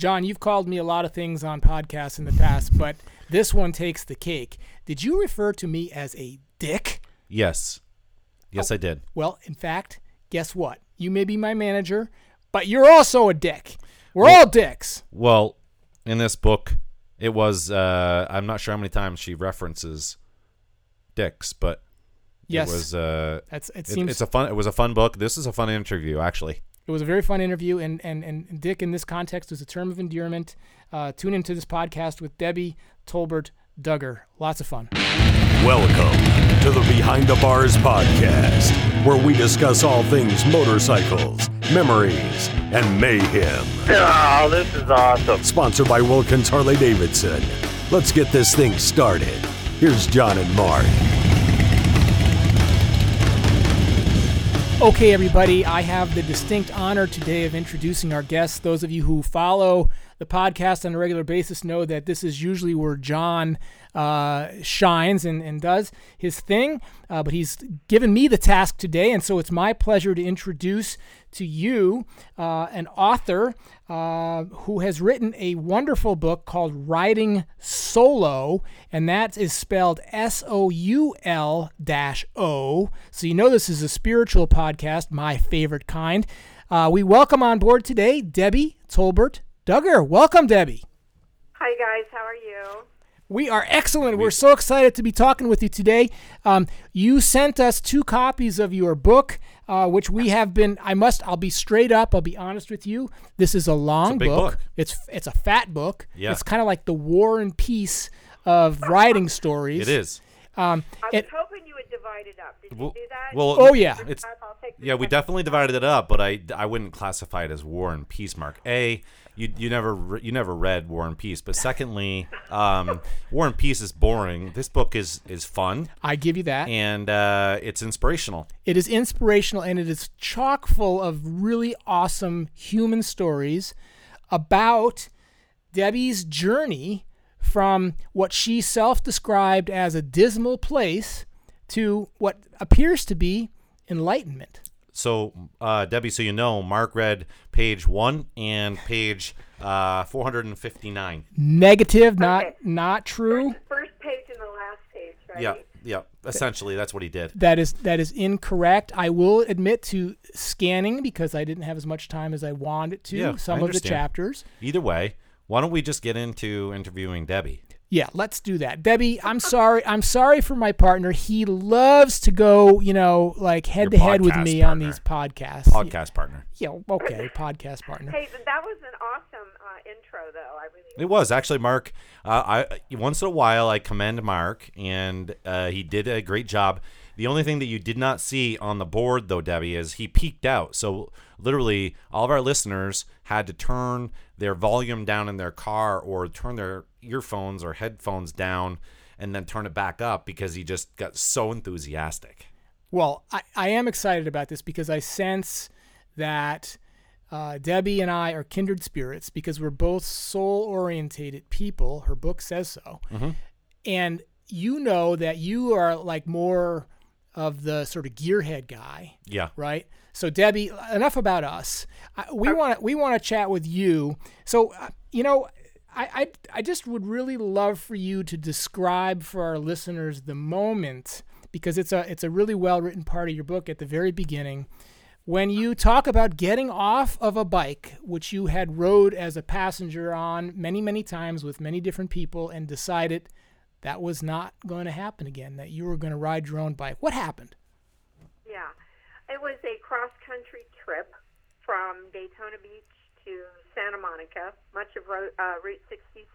John, you've called me a lot of things on podcasts in the past, but this one takes the cake. Did you refer to me as a dick? Yes. Yes, I did. Well, in fact, guess what? You may be my manager, but you're also a dick. We're all dicks. Well, in this book, it was, I'm not sure how many times she references dicks, but yes. It was, it was a fun book. This is a fun interview, actually. It was a very fun interview, and dick in this context is a term of endearment. Tune into this podcast with Debbie Tolbert Duggar. Lots of fun. Welcome to the Behind the Bars Podcast, where we discuss all things motorcycles, memories, and mayhem. Oh, this is awesome. Sponsored by Wilkins Harley Davidson. Let's get this thing started. Here's John and Mark. Okay, everybody, I have the distinct honor today of introducing our guests. Those of you who follow the podcast on a regular basis know that this is usually where John shines and does his thing, but he's given me the task today, and so it's my pleasure to introduce to you an author who has written a wonderful book called Writing Solo, and that is spelled SOUL-O. So you know this is a spiritual podcast, my favorite kind. We welcome on board today Debbie Tolbert Duggar. Welcome, Debbie. Hi, guys. How are you? We are excellent. We're so excited to be talking with you today. You sent us 2 copies of your book, which we have been, I'll be straight up, I'll be honest with you. This is a long book. It's a fat book. Yeah. It's kind of like the War and Peace of writing stories. It is. I was hoping you would divide it up. Did you do that? Well, oh, yeah. We definitely divided it up, but I wouldn't classify it as War and Peace, Mark. You never read War and Peace, but secondly, War and Peace is boring. This book is fun. I give you that, and it's inspirational. It is inspirational, and it is chock full of really awesome human stories about Debbie's journey from what she self-described as a dismal place to what appears to be enlightenment. So, Debbie, so you know, Mark read page 1 and page 459. Negative, not true. First page and the last page, right? Yeah. Essentially, that's what he did. That is incorrect. I will admit to scanning because I didn't have as much time as I wanted to. Yeah, some of the chapters. Either way, why don't we just get into interviewing Debbie? Yeah, let's do that. Debbie, I'm sorry. I'm sorry for my partner. He loves to go, head to head with me on these podcasts. Podcast partner. Yeah, okay, podcast partner. Hey, that was an awesome intro, though. It was. Actually, Mark, once in a while I commend Mark, and he did a great job. The only thing that you did not see on the board, though, Debbie, is he peeked out. So literally all of our listeners had to turn their volume down in their car or turn their earphones or headphones down and then turn it back up because he just got so enthusiastic. Well, I am excited about this because I sense that Debbie and I are kindred spirits because we're both soul-orientated people. Her book says so. Mm-hmm. And you know that you are like more of the sort of gearhead guy. Yeah. Right? So, Debbie, enough about us. We want to chat with you. So, I just would really love for you to describe for our listeners the moment, because it's a really well-written part of your book at the very beginning, when you talk about getting off of a bike, which you had rode as a passenger on many, many times with many different people and decided that was not going to happen again, that you were going to ride your own bike. What happened? Yeah. It was a cross-country trip from Daytona Beach to Santa Monica, much of Route 66.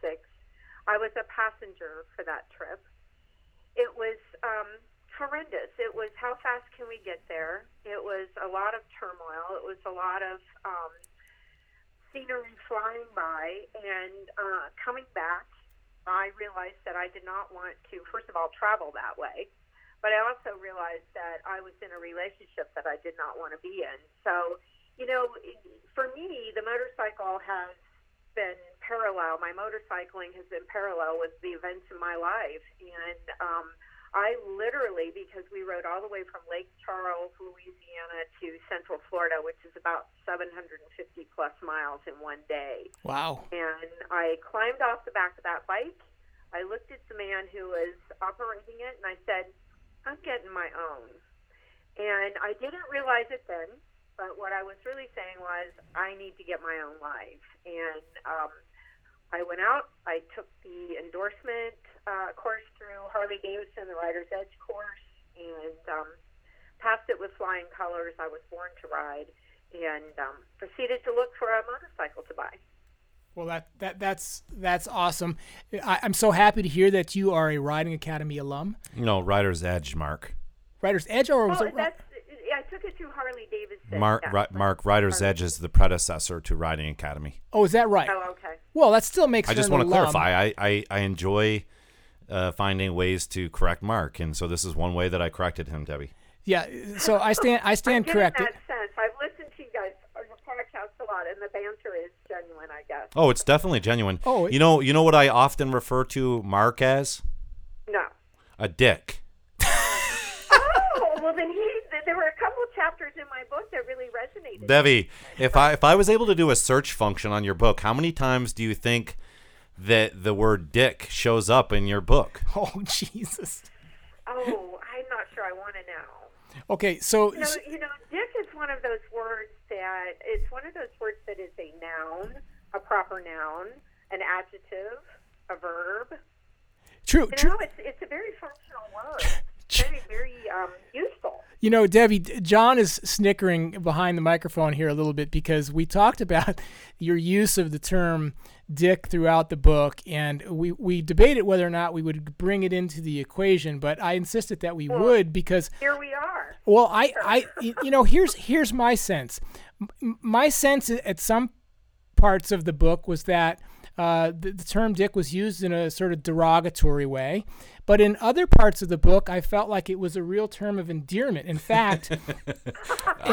I was a passenger for that trip. It was horrendous. It was how fast can we get there? It was a lot of turmoil. It was a lot of scenery flying by, and coming back, I realized that I did not want to, first of all, travel that way, but I also realized that I was in a relationship that I did not want to be in. So, for me, the motorcycle has been parallel. My motorcycling has been parallel with the events in my life, and I literally, because we rode all the way from Lake Charles, Louisiana to Central Florida, which is about 750 plus miles in one day. Wow. And I climbed off the back of that bike. I looked at the man who was operating it, and I said, I'm getting my own. And I didn't realize it then, but what I was really saying was, I need to get my own life. And I went out, I took the endorsement course through Harley Davidson, the Rider's Edge course, and passed it with flying colors. I was born to ride, and proceeded to look for a motorcycle to buy. Well, that's awesome. I'm so happy to hear that you are a Riding Academy alum. No, Rider's Edge, Mark. Rider's Edge, or was it? That's, I took it through Harley Davidson. Mark, Rider's Edge is the predecessor to Riding Academy. Oh, is that right? Oh, okay. Well, that still makes. I just want to clarify. I enjoy finding ways to correct Mark, and so this is one way that I corrected him, Debbie. Yeah, so I stand corrected. In that sense, I've listened to you guys on your podcast a lot, and the banter is genuine, I guess. Oh, it's definitely genuine. Oh, you know what I often refer to Mark as? No. A dick. Oh, well then there were a couple of chapters in my book that really resonated. Debbie, if I was able to do a search function on your book, how many times do you think that the word dick shows up in your book? Oh, Jesus. Oh, I'm not sure I want to know. Okay, so... You know, dick is one of those words that... It's one of those words that is a noun, a proper noun, an adjective, a verb. True, true. You know, it's a very functional word. Very, very useful. You know, Debbie, John is snickering behind the microphone here a little bit because we talked about your use of the term dick throughout the book, and we debated whether or not we would bring it into the equation, but I insisted that we would because... Here we are. Well, I you know, here's my sense. My sense at some parts of the book was that the term dick was used in a sort of derogatory way. But in other parts of the book, I felt like it was a real term of endearment. In fact...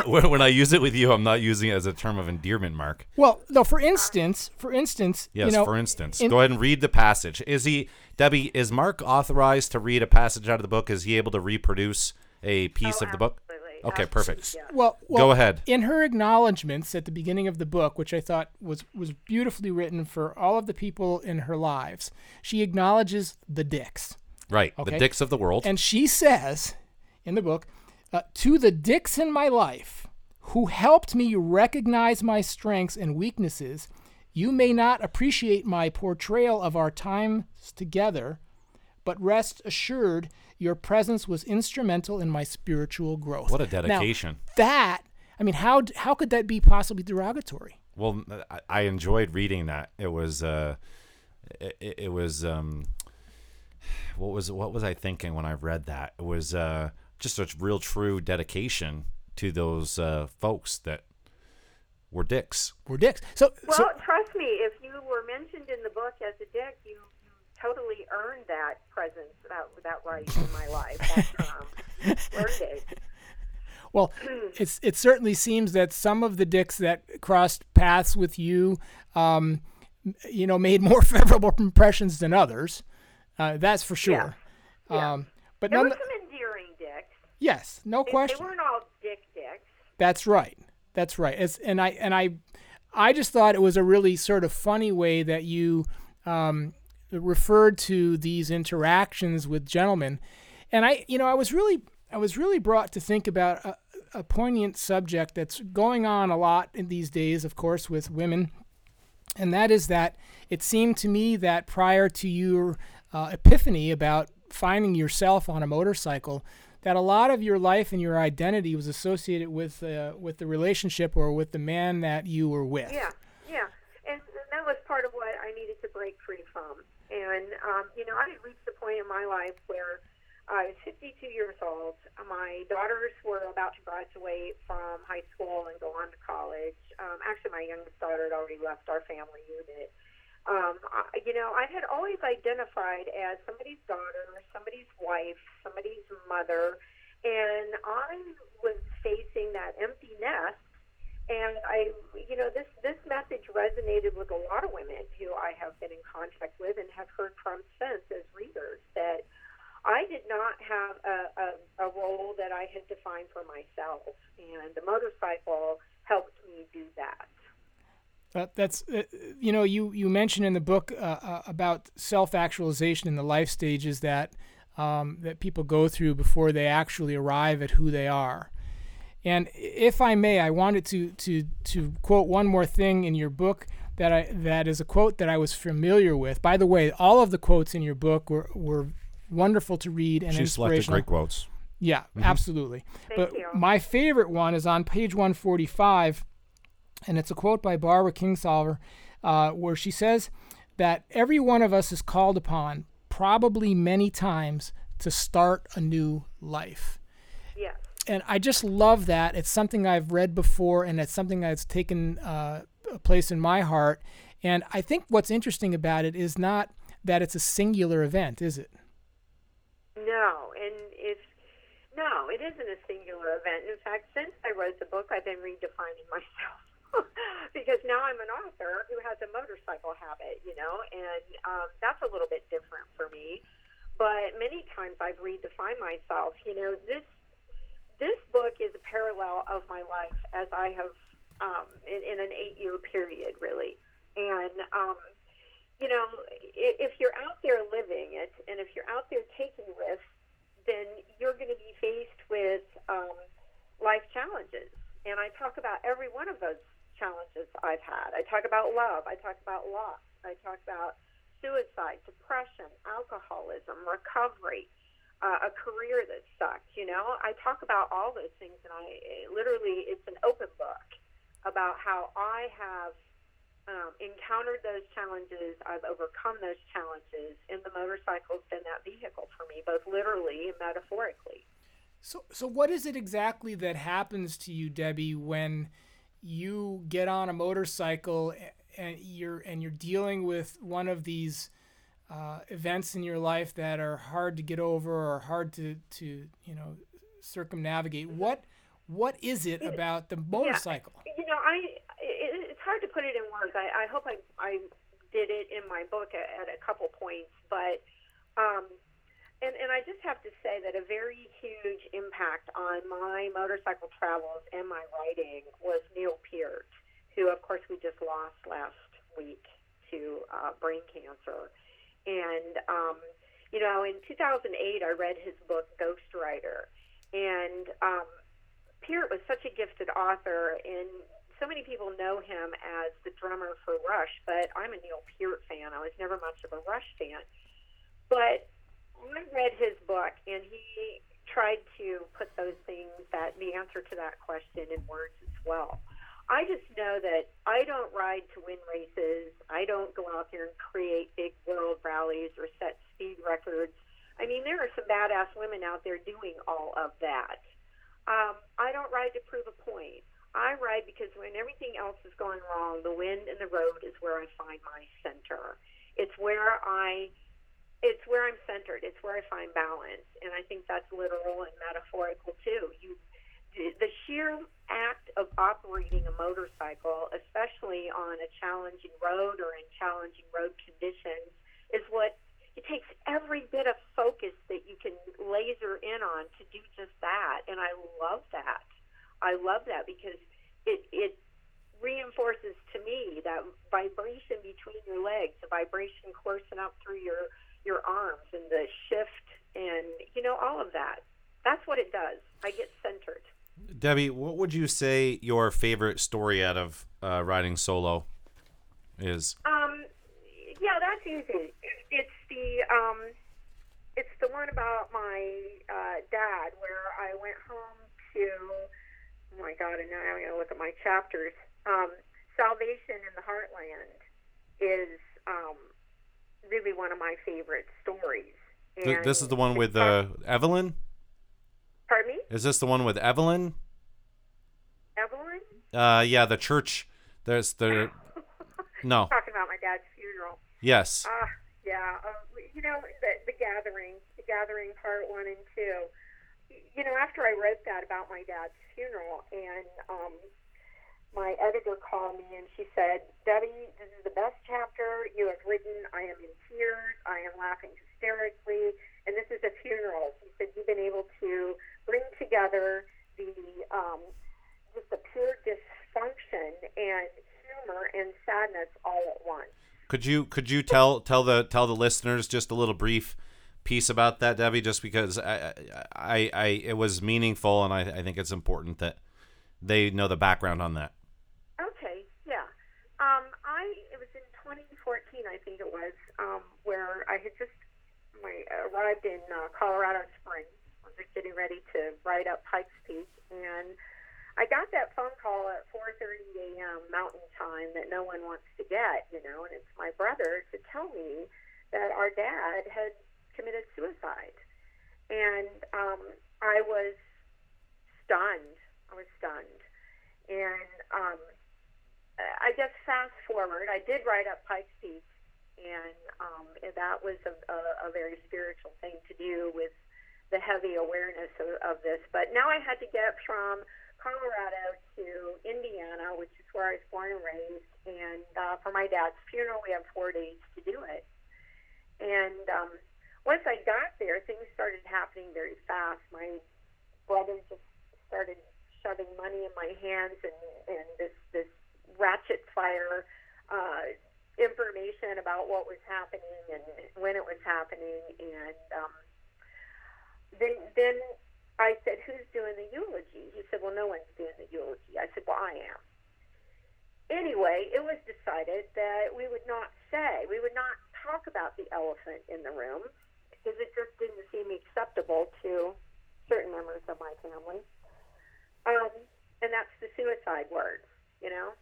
when I use it with you, I'm not using it as a term of endearment, Mark. Well, no, for instance... Yes, you know, for instance. Go ahead and read the passage. Debbie, is Mark authorized to read a passage out of the book? Is he able to reproduce a piece of the book? Okay, perfect. Yeah. Well, go ahead. In her acknowledgments at the beginning of the book, which I thought was beautifully written for all of the people in her lives, she acknowledges the dicks. Right, okay? The dicks of the world. And she says in the book, to the dicks in my life who helped me recognize my strengths and weaknesses, you may not appreciate my portrayal of our times together, but rest assured your presence was instrumental in my spiritual growth. What a dedication. Now, how could that be possibly derogatory? Well, I enjoyed reading that. It was, what was I thinking when I read that? It was just a real true dedication to those folks that were dicks. So, trust me, if you were mentioned in the book as a dick, you totally earned that presence, that right in my life. That earned it. Well, it certainly seems that some of the dicks that crossed paths with you, you know, made more favorable impressions than others. That's for sure. Yeah. But there were some endearing dicks. Yes, no question. They weren't all dicks. That's right. I just thought it was a really sort of funny way that you. Referred to these interactions with gentlemen, and I was really brought to think about a poignant subject that's going on a lot in these days, of course, with women, and that is that it seemed to me that prior to your epiphany about finding yourself on a motorcycle, that a lot of your life and your identity was associated with the relationship or with the man that you were with. Yeah, and that was part of what I needed to break free from. And, you know, I had reached the point in my life where I was 52 years old. My daughters were about to graduate from high school and go on to college. Actually, my youngest daughter had already left our family unit. You know, I had always identified as somebody's daughter, somebody's wife, somebody's mother. And I was facing that empty nest. And I, you know, this message resonated with a lot of women who I have been in contact with and have heard from since as readers, that I did not have That's, you know, you mentioned in the book about self-actualization in the life stages that that people go through before they actually arrive at who they are. And if I may, I wanted to quote one more thing in your book that is a quote that I was familiar with. By the way, all of the quotes in your book were wonderful to read and inspirational. She selected great quotes. Yeah, mm-hmm. Absolutely. Thank you. My favorite one is on page 145, and it's a quote by Barbara Kingsolver, where she says that every one of us is called upon, probably many times, to start a new life. Yeah. And I just love that. It's something I've read before, and it's something that's taken a place in my heart. And I think what's interesting about it is not that it's a singular event, is it? No, it isn't a singular event. In fact, since I wrote the book, I've been redefining myself because now I'm an author who has a motorcycle habit, you know, and that's a little bit different for me. But many times I've redefined myself. You know, this book is a parallel of my life as I have in an 8-year period, really. And, you know, if you're out there living it and if you're out there taking risks, then you're going to be faced with life challenges. And I talk about every one of those challenges I've had. I talk about love. I talk about loss. I talk about suicide, depression, alcoholism, recovery, a career that sucked, you know. I talk about all those things, and literally it's an open book about how I have encountered those challenges. I've overcome those challenges, and the motorcycle's been that vehicle for me, both literally and metaphorically. So what is it exactly that happens to you, Debbie, when you get on a motorcycle and you're dealing with one of these events in your life that are hard to get over or hard to you know, circumnavigate? Mm-hmm. What is it about the motorcycle? Yeah. You know, it's hard to put it in words. I hope I did it in my book at a couple points, but and I just have to say that a very huge impact on my motorcycle travels and my writing was Neil Peart, who, of course, we just lost last week to brain cancer. And, you know, in 2008, I read his book, Ghostwriter, and Peart was such a gifted author, and so many people know him as the drummer for Rush, but I'm a Neil Peart fan. I was never much of a Rush fan. But I read his book, and he tried to put those things, the answer to that question, in words as well. I just know that I don't ride to win races. I don't go out there and create big world rallies or set speed records. I mean, there are some badass women out there doing all of that. I don't ride to prove a point. I ride because when everything else is going wrong, the wind and the road is where I find my center. It's where I'm centered. It's where I find balance, and I think that's literal and metaphorical too. The sheer act of operating a motorcycle, especially on a challenging road or in challenging road conditions, is what it takes every bit of focus that you can laser in on to do just that, and I love that. I love that because it reinforces to me that vibration between your legs, the vibration coursing up through your arms and the shift and, you know, all of that. That's what it does. I get centered. Debbie, what would you say your favorite story out of Riding Solo is? Yeah, that's easy. It's the one about my dad where I went home to... Oh my God! And now I'm going to look at my chapters. Salvation in the Heartland is really one of my favorite stories. And this is the one with Evelyn. Pardon me? Is this the one with Evelyn? Evelyn? Yeah, the church. There's the no. Talking about my dad's funeral. Yes. Yeah. You know the gathering, part 1 and 2. You know, after I wrote that about my dad's funeral, and my editor called me and she said, Debbie, this is the best chapter you have written. I am in tears. I am laughing hysterically. And this is a funeral. She said, you've been able to bring together the just the pure dysfunction and humor and sadness. madness all at once. Could you tell the listeners just a little brief piece about that, Debbie, just because I it was meaningful, and I think it's important that they know the background on that. Okay, yeah. It was in 2014, I think it was, where I had just arrived in Colorado Springs. I was getting ready to ride up Pikes Peak, and I got that phone call at 4:30 a.m. Mountain Time that no one wants to get, you know, and it's my brother to tell me that our dad had committed suicide. And I was stunned. And I guess fast forward, I did ride up Pikes Peak, and that was a very spiritual thing to do with the heavy awareness of this. But now I had to get from Colorado to Indiana, which is where I was born and raised, and for my dad's funeral, we have 4 days to do it. And once I got there, things started happening very fast. My brother just started shoving money in my hands, and this ratchet fire information about what was happening and when it was happening, and then I said, "Who's doing the eulogy?" He said, "Well, no one's doing the eulogy." I said, "Well, I am." Anyway, it was decided that we would not talk about the elephant in the room, because it just didn't seem acceptable to certain members of my family. And that's the suicide word, you know?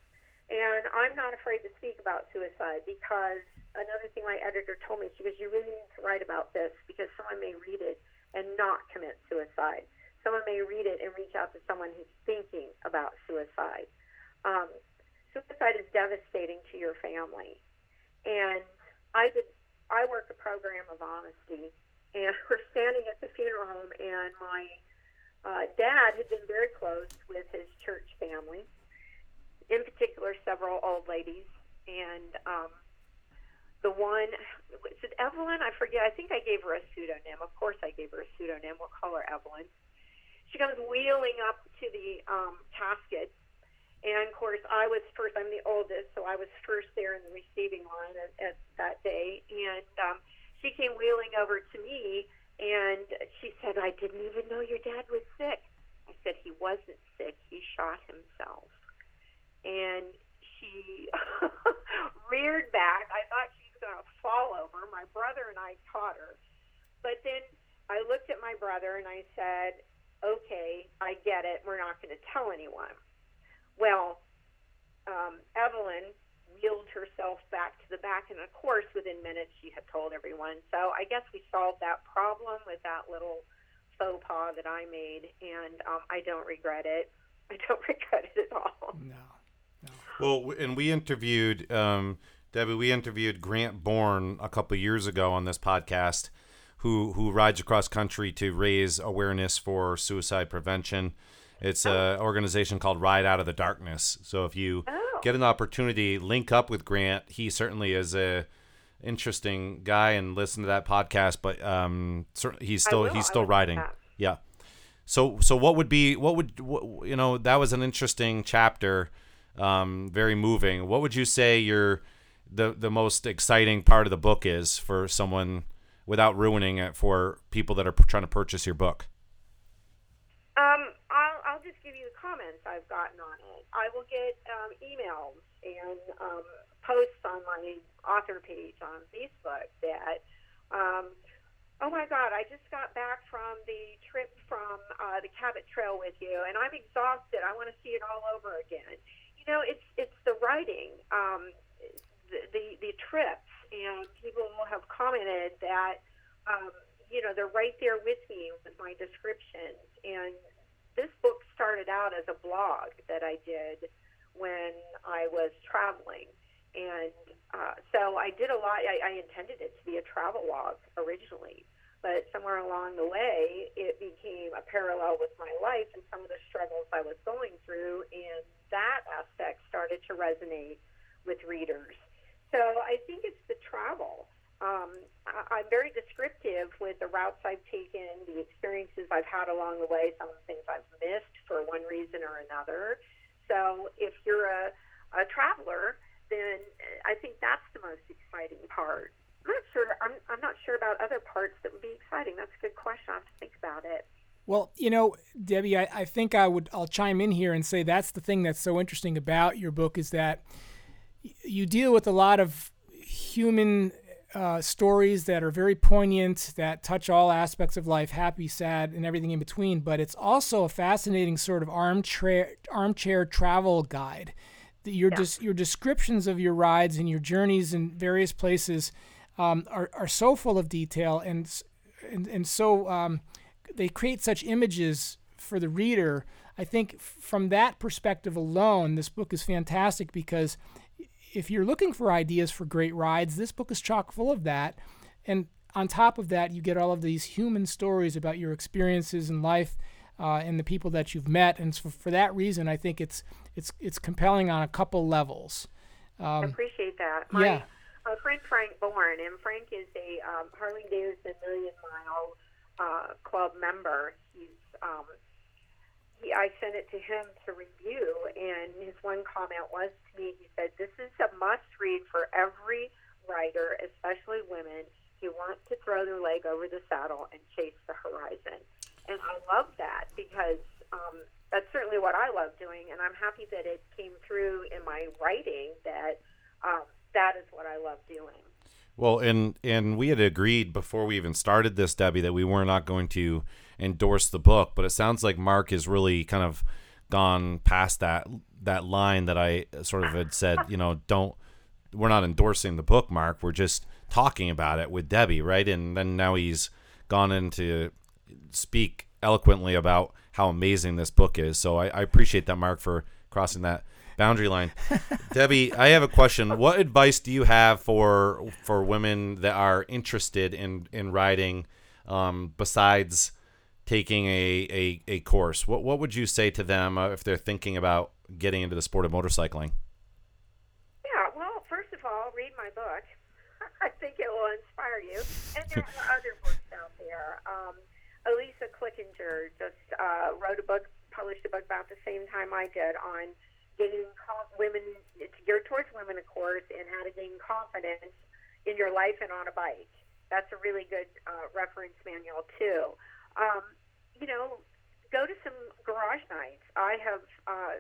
And I'm not afraid to speak about suicide, because another thing my editor told me, she goes, "You really need to write about this, because someone may read it and not commit suicide. Someone may read it and reach out to someone who's thinking about suicide. Suicide is devastating to your family." And I work a program of honesty, and we're standing at the funeral home, and my dad had been very close with his church family, in particular several old ladies, and the one, is it Evelyn? I forget. I think I gave her a pseudonym. Of course I gave her a pseudonym. We'll call her Evelyn. She comes wheeling up to the casket, and of course I was first. I'm the oldest, so I was first there in the receiving line at that day, and she came wheeling over to me. And she said, "I didn't even know your dad was sick." I said, "He wasn't sick. He shot himself." And she reared back. I thought she was going to fall over. My brother and I caught her. But then I looked at my brother and I said, "Okay, I get it. We're not going to tell anyone." Well, Evelyn wheeled herself back to the back, and of course within minutes she had told everyone. So I guess we solved that problem with that little faux pas that I made, and I don't regret it. I don't regret it at all. No. Well, and we interviewed Debbie. We interviewed Grant Bourne a couple of years ago on this podcast, who rides across country to raise awareness for suicide prevention. It's an organization called Ride Out of the Darkness. So if you get an opportunity, link up with Grant. He certainly is a interesting guy, and listen to that podcast. But he's still riding. Yeah. So what would that was an interesting chapter, very moving. What would you say the most exciting part of the book is for someone, without ruining it, for people that are trying to purchase your book? I'll just give you the comments I've gotten on it. I will get emails and posts on my author page on Facebook that, "Oh my God, I just got back from the trip from the Cabot Trail with you, and I'm exhausted. I want to see it all over again." You know, it's the writing, the trips, and people have commented that, you know, they're right there with me with my descriptions. And this book started out as a blog that I did when I was traveling, and so I did a lot. I intended it to be a travel log originally, but somewhere along the way, it became a parallel with my life and some of the struggles I was going through, and that aspect started to resonate with readers. So I think it's the travel. I'm very descriptive with the routes I've taken, the experiences I've had along the way, some of the things I've missed for one reason or another. So if you're a traveler then I think that's the most exciting part. I'm not sure about other parts that would be exciting. That's a good question. I have to think about it. Well, you know, Debbie, I think I'll chime in here and say that's the thing that's so interesting about your book is that you deal with a lot of human stories that are very poignant, that touch all aspects of life, happy, sad, and everything in between. But it's also a fascinating sort of armchair travel guide. Your descriptions of your rides and your journeys in various places are so full of detail and so they create such images for the reader. I think from that perspective alone, this book is fantastic because if you're looking for ideas for great rides, this book is chock full of that. And on top of that, you get all of these human stories about your experiences in life and the people that you've met. And so for that reason, I think it's compelling on a couple levels. I appreciate that. My friend Frank Bourne, and Frank is a Harley Davidson Million Mile Club member. He's I sent it to him to review, and his one comment was to me, he said, "This is a must-read for every rider, especially women who want to throw their leg over the saddle and chase the horizon." And I love that because that's certainly what I love doing, and I'm happy that it came through in my writing that that is what I love doing. Well, and we had agreed before we even started this, Debbie, that we were not going to endorse the book, but it sounds like Mark has really kind of gone past that line that I sort of had said, you know, we're not endorsing the book, Mark. We're just talking about it with Debbie, right? And then now he's gone in to speak eloquently about how amazing this book is. So I appreciate that, Mark, for crossing that boundary line. Debbie, I have a question. What advice do you have for women that are interested in riding besides taking a course? What would you say to them if they're thinking about getting into the sport of motorcycling? Yeah, well, first of all, read my book. I think it will inspire you. And there are other books out there. Elisa Klickinger just wrote a book, published a book about the same time I did on getting women, it's geared towards women, of course, and how to gain confidence in your life and on a bike. That's a really good reference manual, too. You know, go to some garage nights. I have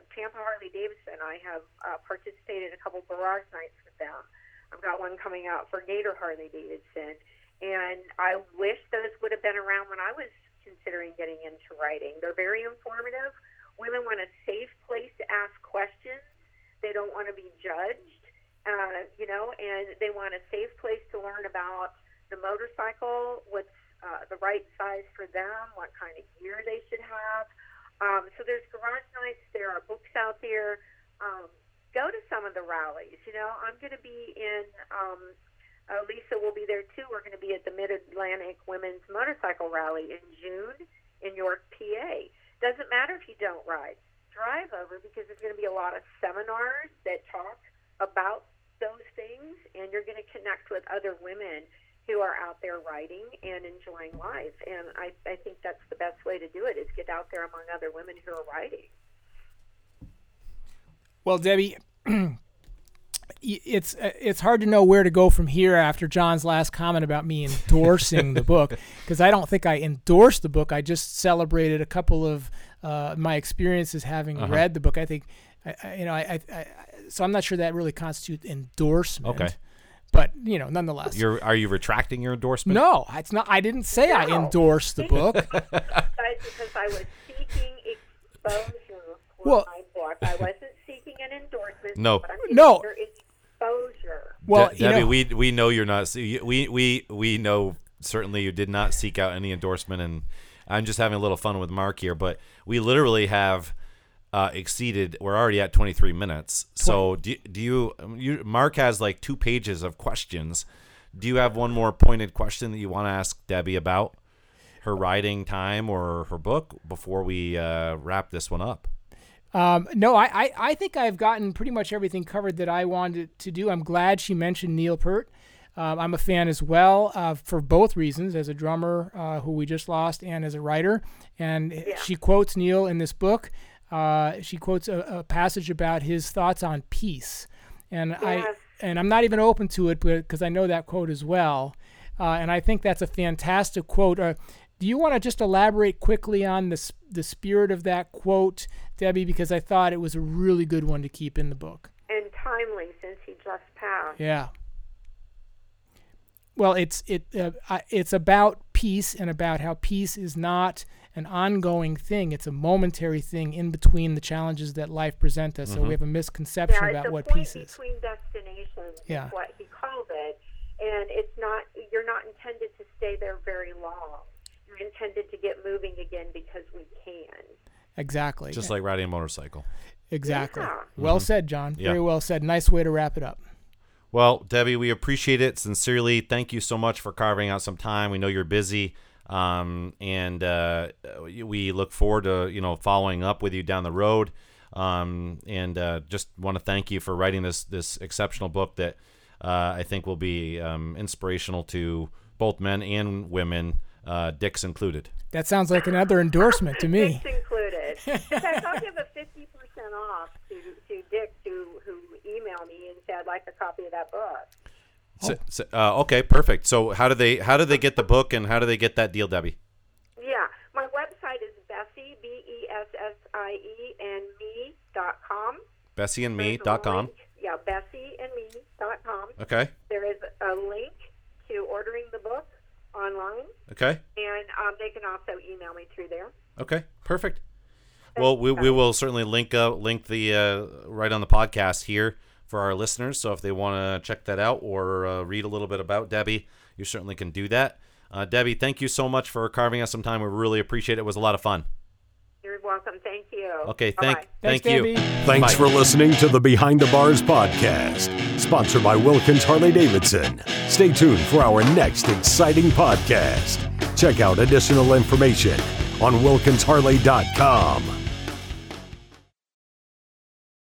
Tampa Harley Davidson. I have participated in a couple garage nights with them. I've got one coming out for Gator Harley Davidson, and I wish those would have been around when I was considering getting into writing. They're very informative. Women want a safe place to ask questions. They don't want to be judged, you know, and they want a safe place to learn about the motorcycle, what's the right size for them, what kind of gear they should have. So there's garage nights. There are books out there. Go to some of the rallies. You know, I'm going to be in, Lisa will be there too. We're going to be at the Mid-Atlantic Women's Motorcycle Rally in June in York, PA. Doesn't matter if you don't ride. Drive over because there's going to be a lot of seminars that talk about those things, and you're going to connect with other women who are out there riding and enjoying life. And I think that's the best way to do it is get out there among other women who are riding. Well, Debbie, it's hard to know where to go from here after John's last comment about me endorsing the book, because I don't think I endorsed the book. I just celebrated a couple of my experiences having read the book. I think, so I'm not sure that really constitutes endorsement. Okay. But, you know, nonetheless. Are you retracting your endorsement? No, it's not. I didn't say I endorsed the book. Because I was seeking exposure for my book. I wasn't seeking an endorsement. No. Exposure. Well, Debbie, we know you're not. We know certainly you did not seek out any endorsement, and I'm just having a little fun with Mark here. But we literally have exceeded. We're already at 23 minutes. So do you? Mark has like 2 pages of questions. Do you have one more pointed question that you want to ask Debbie about her riding time or her book before we wrap this one up? No, I think I've gotten pretty much everything covered that I wanted to do. I'm glad she mentioned Neil Peart. I'm a fan as well for both reasons, as a drummer who we just lost and as a writer. And she quotes Neil in this book. She quotes a passage about his thoughts on peace. And yes. I'm not even open to it because I know that quote as well. And I think that's a fantastic quote. Do you want to just elaborate quickly on the spirit of that quote, Debbie? Because I thought it was a really good one to keep in the book. And timely, since he just passed. Yeah. Well, it's about peace and about how peace is not an ongoing thing. It's a momentary thing in between the challenges that life presents us. Mm-hmm. So we have a misconception about what peace is. It's a point between destinations, is what he called it. And it's not, you're not intended to stay there very long. You're intended to get moving again because we can. Exactly. Just like riding a motorcycle. Exactly. Yeah. Well mm-hmm. said, John. Yeah. Very well said. Nice way to wrap it up. Well, Debbie, we appreciate it sincerely. Thank you so much for carving out some time. We know you're busy, and we look forward to following up with you down the road. And just want to thank you for writing this exceptional book that I think will be inspirational to both men and women, dicks included. That sounds like another endorsement to me. Dicks included. In fact, I'll give a 50% off to Dick who email me and say I'd like a copy of that book. Okay, perfect. So how do they get the book and how do they get that deal, Debbie? Yeah, my website is Bessie BESSIE and me.com. Bessieandme.com. Yeah, Bessieandme.com. Okay. There is a link to ordering the book online. Okay. And they can also email me through there. Okay, perfect. Well, we will certainly link the right on the podcast here for our listeners. So if they want to check that out or read a little bit about Debbie, you certainly can do that. Debbie, thank you so much for carving out some time. We really appreciate it. It was a lot of fun. You're welcome. Thank you. Okay, thank you. Thanks for listening to the Behind the Bars podcast, sponsored by Wilkins Harley Davidson. Stay tuned for our next exciting podcast. Check out additional information on WilkinsHarley.com.